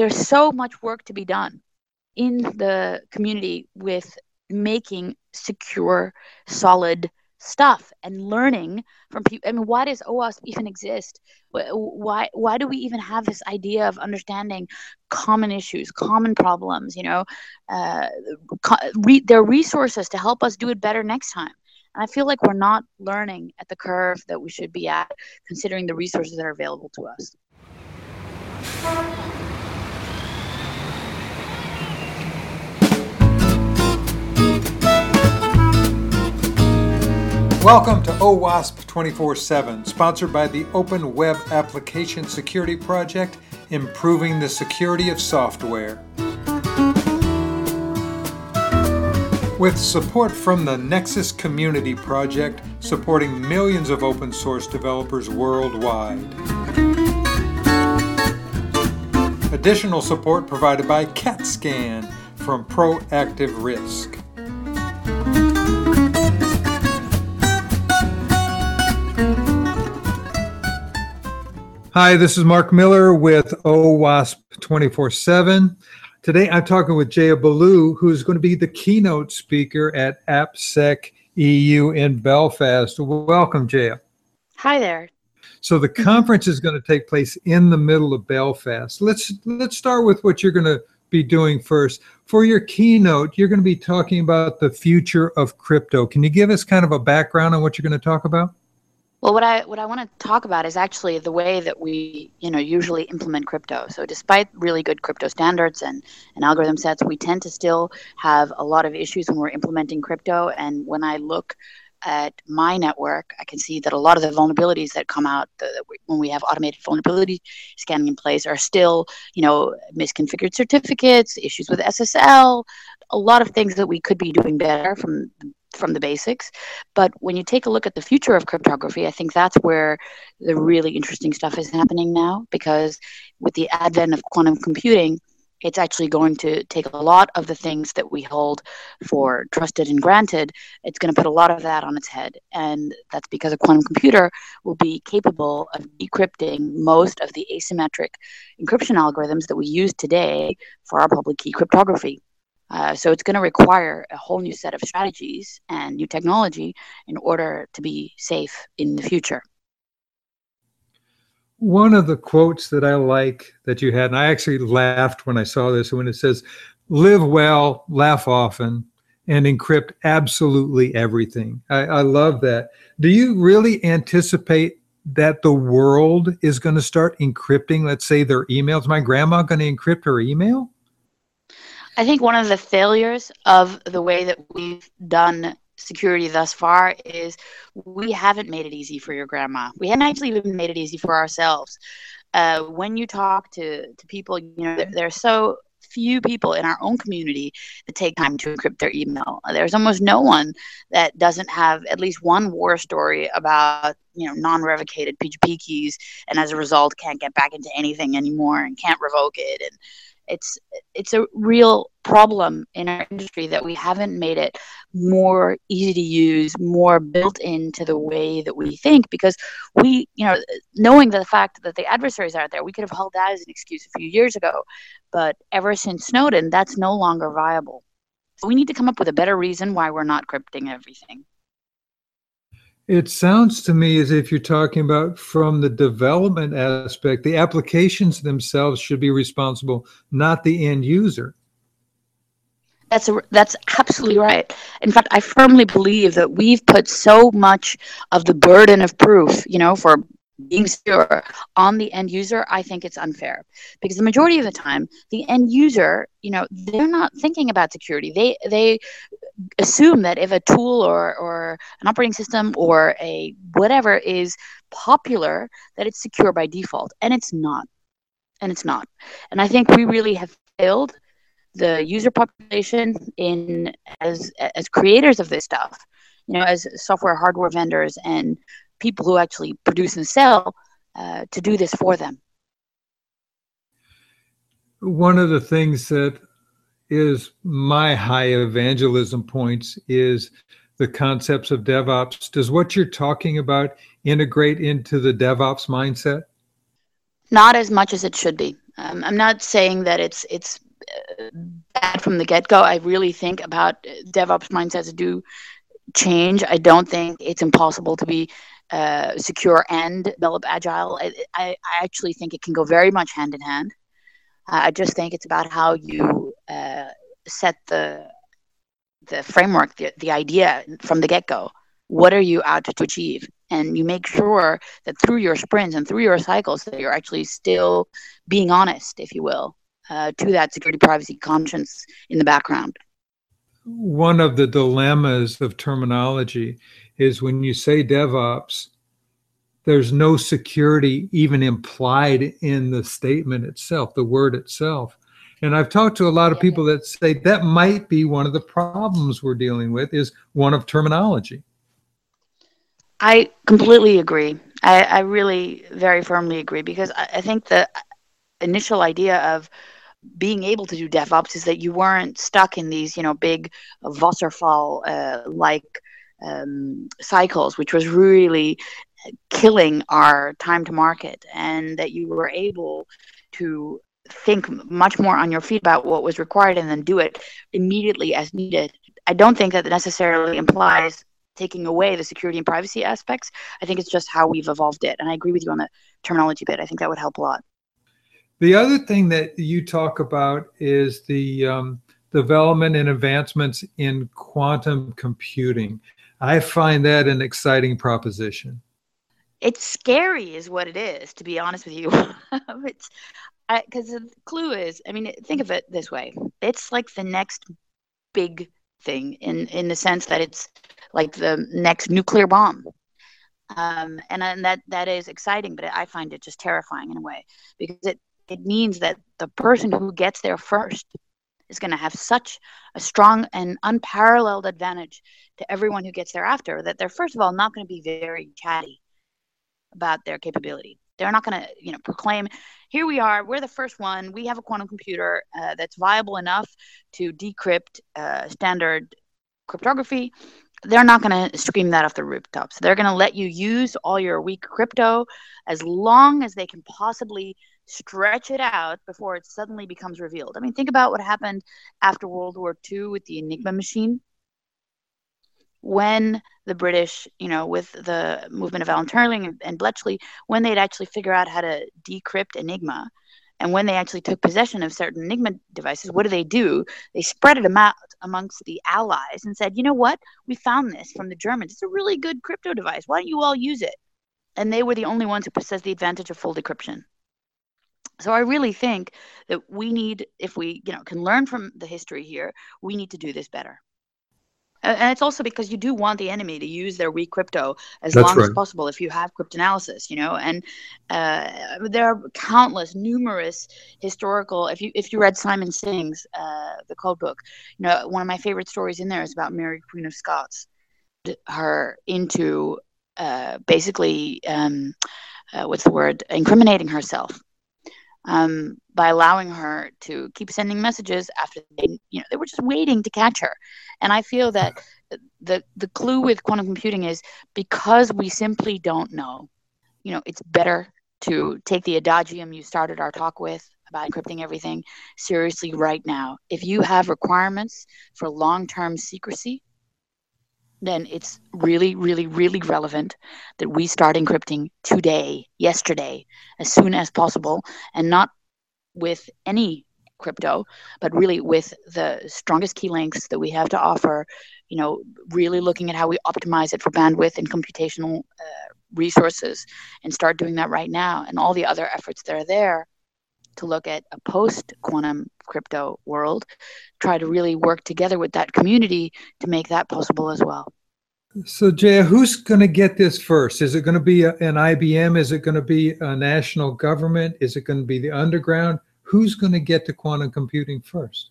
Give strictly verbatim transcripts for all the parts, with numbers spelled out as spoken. there's so much work to be done in the community with making secure, solid stuff and learning from people. I mean, why does OWASP even exist? Why why do we even have this idea of understanding common issues, common problems? You know, uh, re- there are resources to help us do it better next time. And I feel like we're not learning at the curve that we should be at, considering the resources that are available to us. Welcome to OWASP twenty-four seven, sponsored by the Open Web Application Security Project, improving the security of software. With support from the Nexus Community Project, supporting millions of open source developers worldwide. Additional support provided by CatScan from Proactive Risk. Hi, this is Mark Miller with OWASP twenty-four seven. Today I'm talking with Jaya Baloo, who's going to be the keynote speaker at AppSec E U in Belfast. Welcome, Jaya. Hi there. So the conference is going to take place in the middle of Belfast. Let's let's start with what you're going to be doing first. For your keynote, you're going to be talking about the future of crypto. Can you give us kind of a background on what you're going to talk about? Well, what I what I want to talk about is actually the way that we, you know, usually implement crypto. So despite really good crypto standards and, and algorithm sets, we tend to still have a lot of issues when we're implementing crypto. And when I look at my network, I can see that a lot of the vulnerabilities that come out the, that we, when we have automated vulnerability scanning in place are still, you know, misconfigured certificates, issues with S S L, a lot of things that we could be doing better from the from the basics. But when you take a look at the future of cryptography, I think that's where the really interesting stuff is happening now, because with the advent of quantum computing, it's actually going to take a lot of the things that we hold for trusted and granted. It's going to put a lot of that on its head. And that's because a quantum computer will be capable of decrypting most of the asymmetric encryption algorithms that we use today for our public key cryptography. Uh, so it's going to require a whole new set of strategies and new technology in order to be safe in the future. One of the quotes that I like that you had, and I actually laughed when I saw this, when it says, live well, laugh often, and encrypt absolutely everything. I, I love that. Do you really anticipate that the world is going to start encrypting, let's say, their emails? Is my grandma going to encrypt her email? I think one of the failures of the way that we've done security thus far is we haven't made it easy for your grandma. We haven't actually even made it easy for ourselves. Uh, when you talk to, to people, you know, there, there are so few people in our own community that take time to encrypt their email. There's almost no one that doesn't have at least one war story about, you know, non-revocated P G P keys, and as a result can't get back into anything anymore and can't revoke it. And It's it's a real problem in our industry that we haven't made it more easy to use, more built into the way that we think, because we, you know, knowing the fact that the adversaries are out there, we could have held that as an excuse a few years ago. But ever since Snowden, that's no longer viable. So we need to come up with a better reason why we're not encrypting everything. It sounds to me as if you're talking about from the development aspect, the applications themselves should be responsible, not the end user. That's a, that's absolutely right. In fact, I firmly believe that we've put so much of the burden of proof, you know, for being secure on the end user. I think it's unfair, because the majority of the time, the end user, you know, they're not thinking about security. They they assume that if a tool or or an operating system or a whatever is popular, that it's secure by default, and it's not, and it's not. And I think we really have failed the user population in as as creators of this stuff, you know, as software, hardware vendors, and people who actually produce and sell uh, to do this for them. One of the things that is my high evangelism points is the concepts of DevOps. Does what you're talking about integrate into the DevOps mindset? Not as much as it should be. Um, I'm not saying that it's it's bad from the get-go. I really think about DevOps mindsets do change. I don't think it's impossible to be uh, secure and develop agile. I, I, I actually think it can go very much hand in hand. Uh, I just think it's about how you uh, set the the framework, the, the idea from the get-go. What are you out to achieve? And you make sure that through your sprints and through your cycles that you're actually still being honest, if you will, uh, to that security privacy conscience in the background. One of the dilemmas of terminology is when you say DevOps, there's no security even implied in the statement itself, the word itself. And I've talked to a lot of people that say that might be one of the problems we're dealing with, is one of terminology. I completely agree. I, I really very firmly agree, because I, I think the initial idea of being able to do DevOps is that you weren't stuck in these, you know, big Wasserfall-like uh, um, cycles, which was really killing our time to market, and that you were able to think much more on your feet about what was required and then do it immediately as needed. I don't think that necessarily implies taking away the security and privacy aspects. I think it's just how we've evolved it. And I agree with you on the terminology bit. I think that would help a lot. The other thing that you talk about is the um, development and advancements in quantum computing. I find that an exciting proposition. It's scary is what it is, to be honest with you. It's because the clue is, I mean, think of it this way. It's like the next big thing in, in the sense that it's like the next nuclear bomb. Um, and and that, that is exciting, but I find it just terrifying in a way, because it, it means that the person who gets there first is going to have such a strong and unparalleled advantage to everyone who gets there after, that they're, first of all, not going to be very chatty about their capability. They're not going to, you know, proclaim, here we are, we're the first one, we have a quantum computer uh, that's viable enough to decrypt uh, standard cryptography. They're not going to scream that off the rooftops. They're going to let you use all your weak crypto as long as they can possibly stretch it out before it suddenly becomes revealed. I mean, think about what happened after World War Two with the Enigma machine. When the British, you know, with the movement of Alan Turing and Bletchley, when they'd actually figure out how to decrypt Enigma, and when they actually took possession of certain Enigma devices, what do they do? They spread it out amongst the allies and said, you know what? We found this from the Germans. It's a really good crypto device. Why don't you all use it? And they were the only ones who possessed the advantage of full decryption. So I really think that we need, if we, you know, can learn from the history here, we need to do this better. And it's also because you do want the enemy to use their weak crypto as That's long right. as possible if you have cryptanalysis, you know. And uh, there are countless, numerous historical. If you if you read Simon Singh's uh, The Code Book, you know, one of my favorite stories in there is about Mary Queen of Scots, her into uh, basically um, uh, what's the word, incriminating herself um, by allowing her to keep sending messages after they, you know, they were just waiting to catch her. And I feel that the the clue with quantum computing is because we simply don't know, you know, it's better to take the adagium you started our talk with about encrypting everything seriously right now. If you have requirements for long-term secrecy, then it's really, really, really relevant that we start encrypting today, yesterday, as soon as possible, and not with any crypto, but really with the strongest key links that we have to offer, you know, really looking at how we optimize it for bandwidth and computational uh, resources, and start doing that right now. And all the other efforts that are there to look at a post-quantum crypto world, try to really work together with that community to make that possible as well. So Jaya, who's going to get this first? Is it going to be a, an I B M? Is it going to be a national government? Is it going to be the underground? Who's going to get to quantum computing first?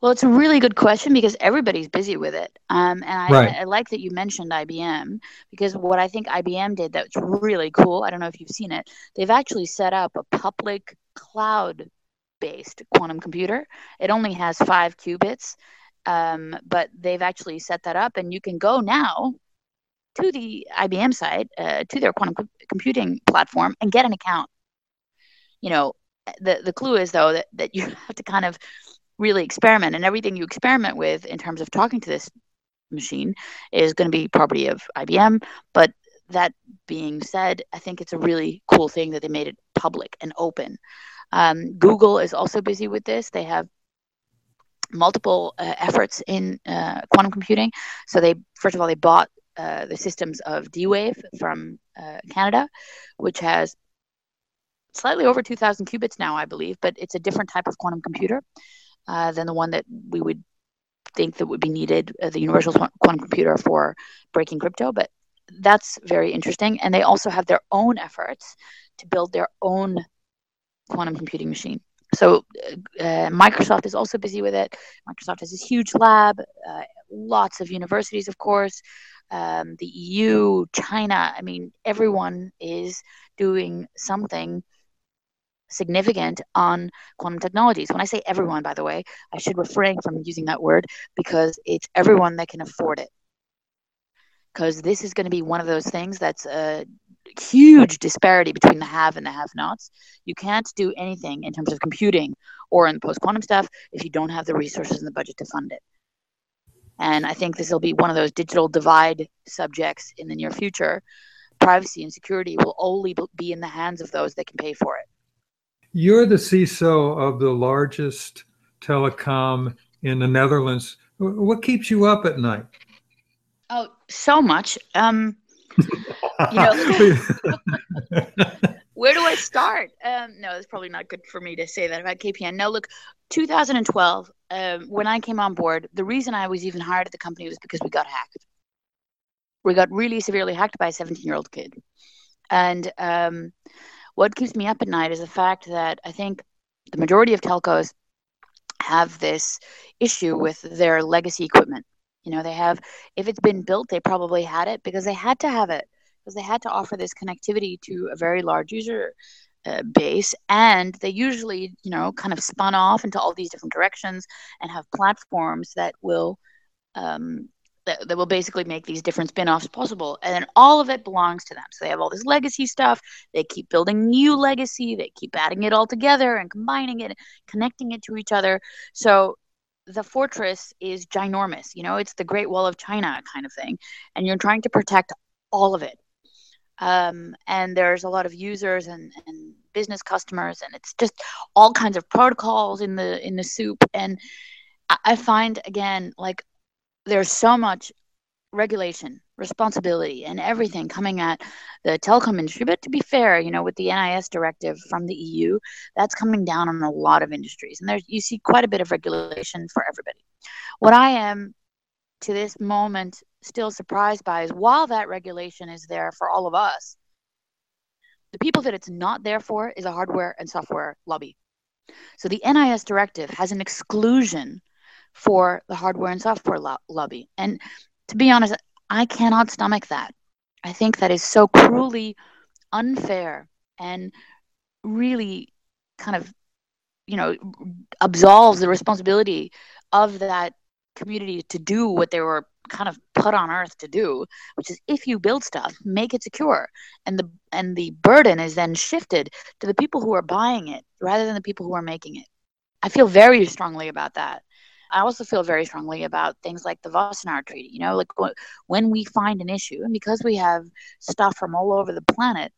Well, it's a really good question because everybody's busy with it. Um, and I, right. I, I like that you mentioned I B M, because what I think I B M did that's really cool, I don't know if you've seen it, they've actually set up a public cloud-based quantum computer. It only has five qubits, um, but they've actually set that up. And you can go now to the I B M site, uh, to their quantum co- computing platform, and get an account. You know, the, the clue is, though, that, that you have to kind of really experiment, and everything you experiment with in terms of talking to this machine is going to be property of I B M. But that being said, I think it's a really cool thing that they made it public and open. Um, Google is also busy with this. They have multiple uh, efforts in uh, quantum computing. So they, first of all, they bought uh, the systems of D-Wave from uh, Canada, which has slightly over two thousand qubits now, I believe, but it's a different type of quantum computer uh, than the one that we would think that would be needed, uh, the universal quantum computer for breaking crypto. But that's very interesting. And they also have their own efforts to build their own quantum computing machine. So uh, Microsoft is also busy with it. Microsoft has this huge lab, uh, lots of universities, of course, um, the E U, China. I mean, everyone is doing something significant on quantum technologies. When I say everyone, by the way, I should refrain from using that word, because it's everyone that can afford it. Because this is going to be one of those things that's a huge disparity between the have and the have-nots. You can't do anything in terms of computing or in post-quantum stuff if you don't have the resources and the budget to fund it. And I think this will be one of those digital divide subjects in the near future. Privacy and security will only be in the hands of those that can pay for it. You're the C I S O of the largest telecom in the Netherlands. What keeps you up at night? Oh, so much. Um, you know, where do I start? Um, no, it's probably not good for me to say that about K P N. No, look, two thousand twelve, um, when I came on board, the reason I was even hired at the company was because we got hacked. We got really severely hacked by a seventeen-year-old kid. And um, what keeps me up at night is the fact that I think the majority of telcos have this issue with their legacy equipment. You know, they have, if it's been built, they probably had it because they had to have it, because they had to offer this connectivity to a very large user uh, base. And they usually, you know, kind of spun off into all these different directions and have platforms that will um, that, that will basically make these different spin-offs possible. And then all of it belongs to them. So they have all this legacy stuff. They keep building new legacy. They keep adding it all together and combining it, connecting it to each other. So the fortress is ginormous, you know, it's the Great Wall of China kind of thing. And you're trying to protect all of it. Um, and there's a lot of users and, and business customers, and it's just all kinds of protocols in the in the soup. And I, I find, again, like there's so much regulation, responsibility, and everything coming at the telecom industry. But to be fair, you know, with the N I S directive from the E U, that's coming down on a lot of industries. And there's, you see quite a bit of regulation for everybody. What I am, to this moment, still surprised by is while that regulation is there for all of us, the people that it's not there for is a hardware and software lobby. So the N I S directive has an exclusion for the hardware and software lo- lobby. And to be honest, I cannot stomach that. I think that is so cruelly unfair and really kind of, you know, absolves the responsibility of that community to do what they were kind of put on earth to do, which is if you build stuff, make it secure. And the and the burden is then shifted to the people who are buying it rather than the people who are making it. I feel very strongly about that. I also feel very strongly about things like the Wassenaar Treaty, you know, like when we find an issue, and because we have stuff from all over the planet,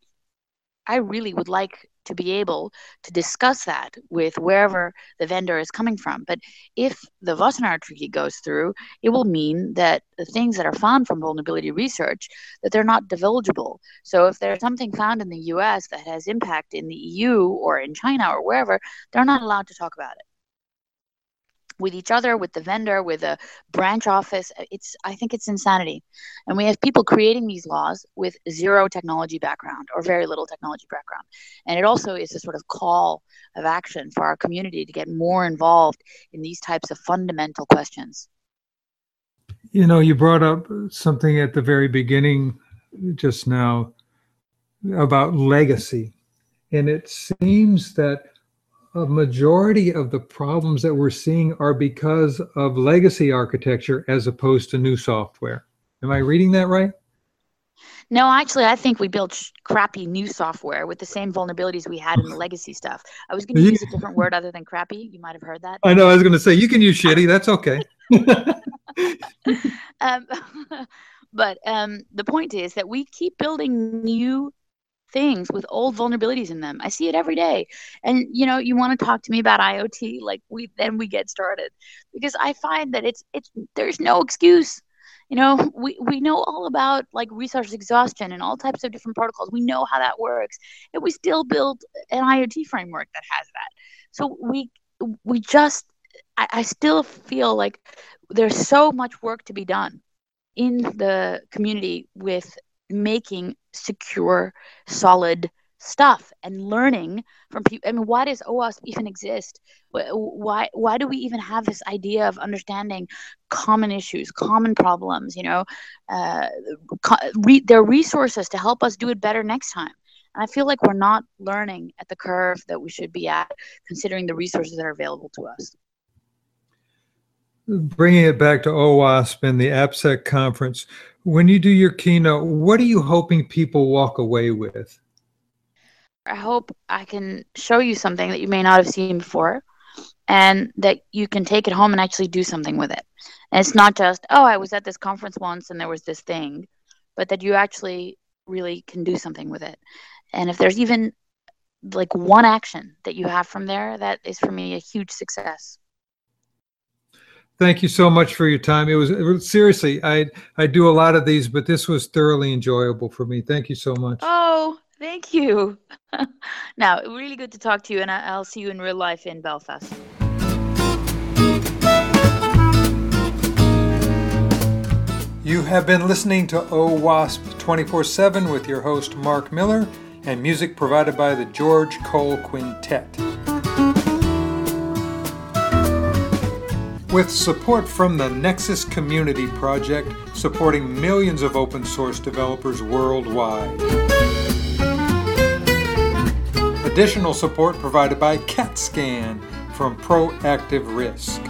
I really would like to be able to discuss that with wherever the vendor is coming from. But if the Wassenaar Treaty goes through, it will mean that the things that are found from vulnerability research, that they're not divulgeable. So if there's something found in the U S that has impact in the E U or in China or wherever, they're not allowed to talk about it. With each other, with the vendor, with a branch office. It's, I think it's insanity. And we have people creating these laws with zero technology background or very little technology background. And it also is a sort of call of action for our community to get more involved in these types of fundamental questions. You know, you brought up something at the very beginning just now about legacy. And it seems that a majority of the problems that we're seeing are because of legacy architecture as opposed to new software. Am I reading that right? No, actually, I think we built crappy new software with the same vulnerabilities we had in the legacy stuff. I was going to use a different word other than crappy. You might have heard that. I know. I was going to say, you can use shitty. That's okay. um, but um, the point is that we keep building new things with old vulnerabilities in them. I see it every day. And, you know, you want to talk to me about IoT, like we then we get started, because I find that it's it's there's no excuse. You know, we, we know all about like resource exhaustion and all types of different protocols. We know how that works. And we still build an IoT framework that has that. So we we just I, I still feel like there's so much work to be done in the community with making secure, solid stuff and learning from people. I mean, why does OWASP even exist? Why why do we even have this idea of understanding common issues, common problems? You know, uh, re- there are resources to help us do it better next time. And I feel like we're not learning at the curve that we should be at, considering the resources that are available to us. Bringing it back to OWASP and the AppSec conference, when you do your keynote, what are you hoping people walk away with? I hope I can show you something that you may not have seen before, and that you can take it home and actually do something with it. And it's not just, oh, I was at this conference once and there was this thing, but that you actually really can do something with it. And if there's even like one action that you have from there, that is for me a huge success. Thank you so much for your time. It was, it was seriously, I, I do a lot of these, but this was thoroughly enjoyable for me. Thank you so much. Oh, thank you. Now, really good to talk to you, and I'll see you in real life in Belfast. You have been listening to OWASP twenty-four seven with your host, Mark Miller, and music provided by the George Cole Quintet. With support from the Nexus Community Project, supporting millions of open source developers worldwide. Additional support provided by CatScan from Proactive Risk.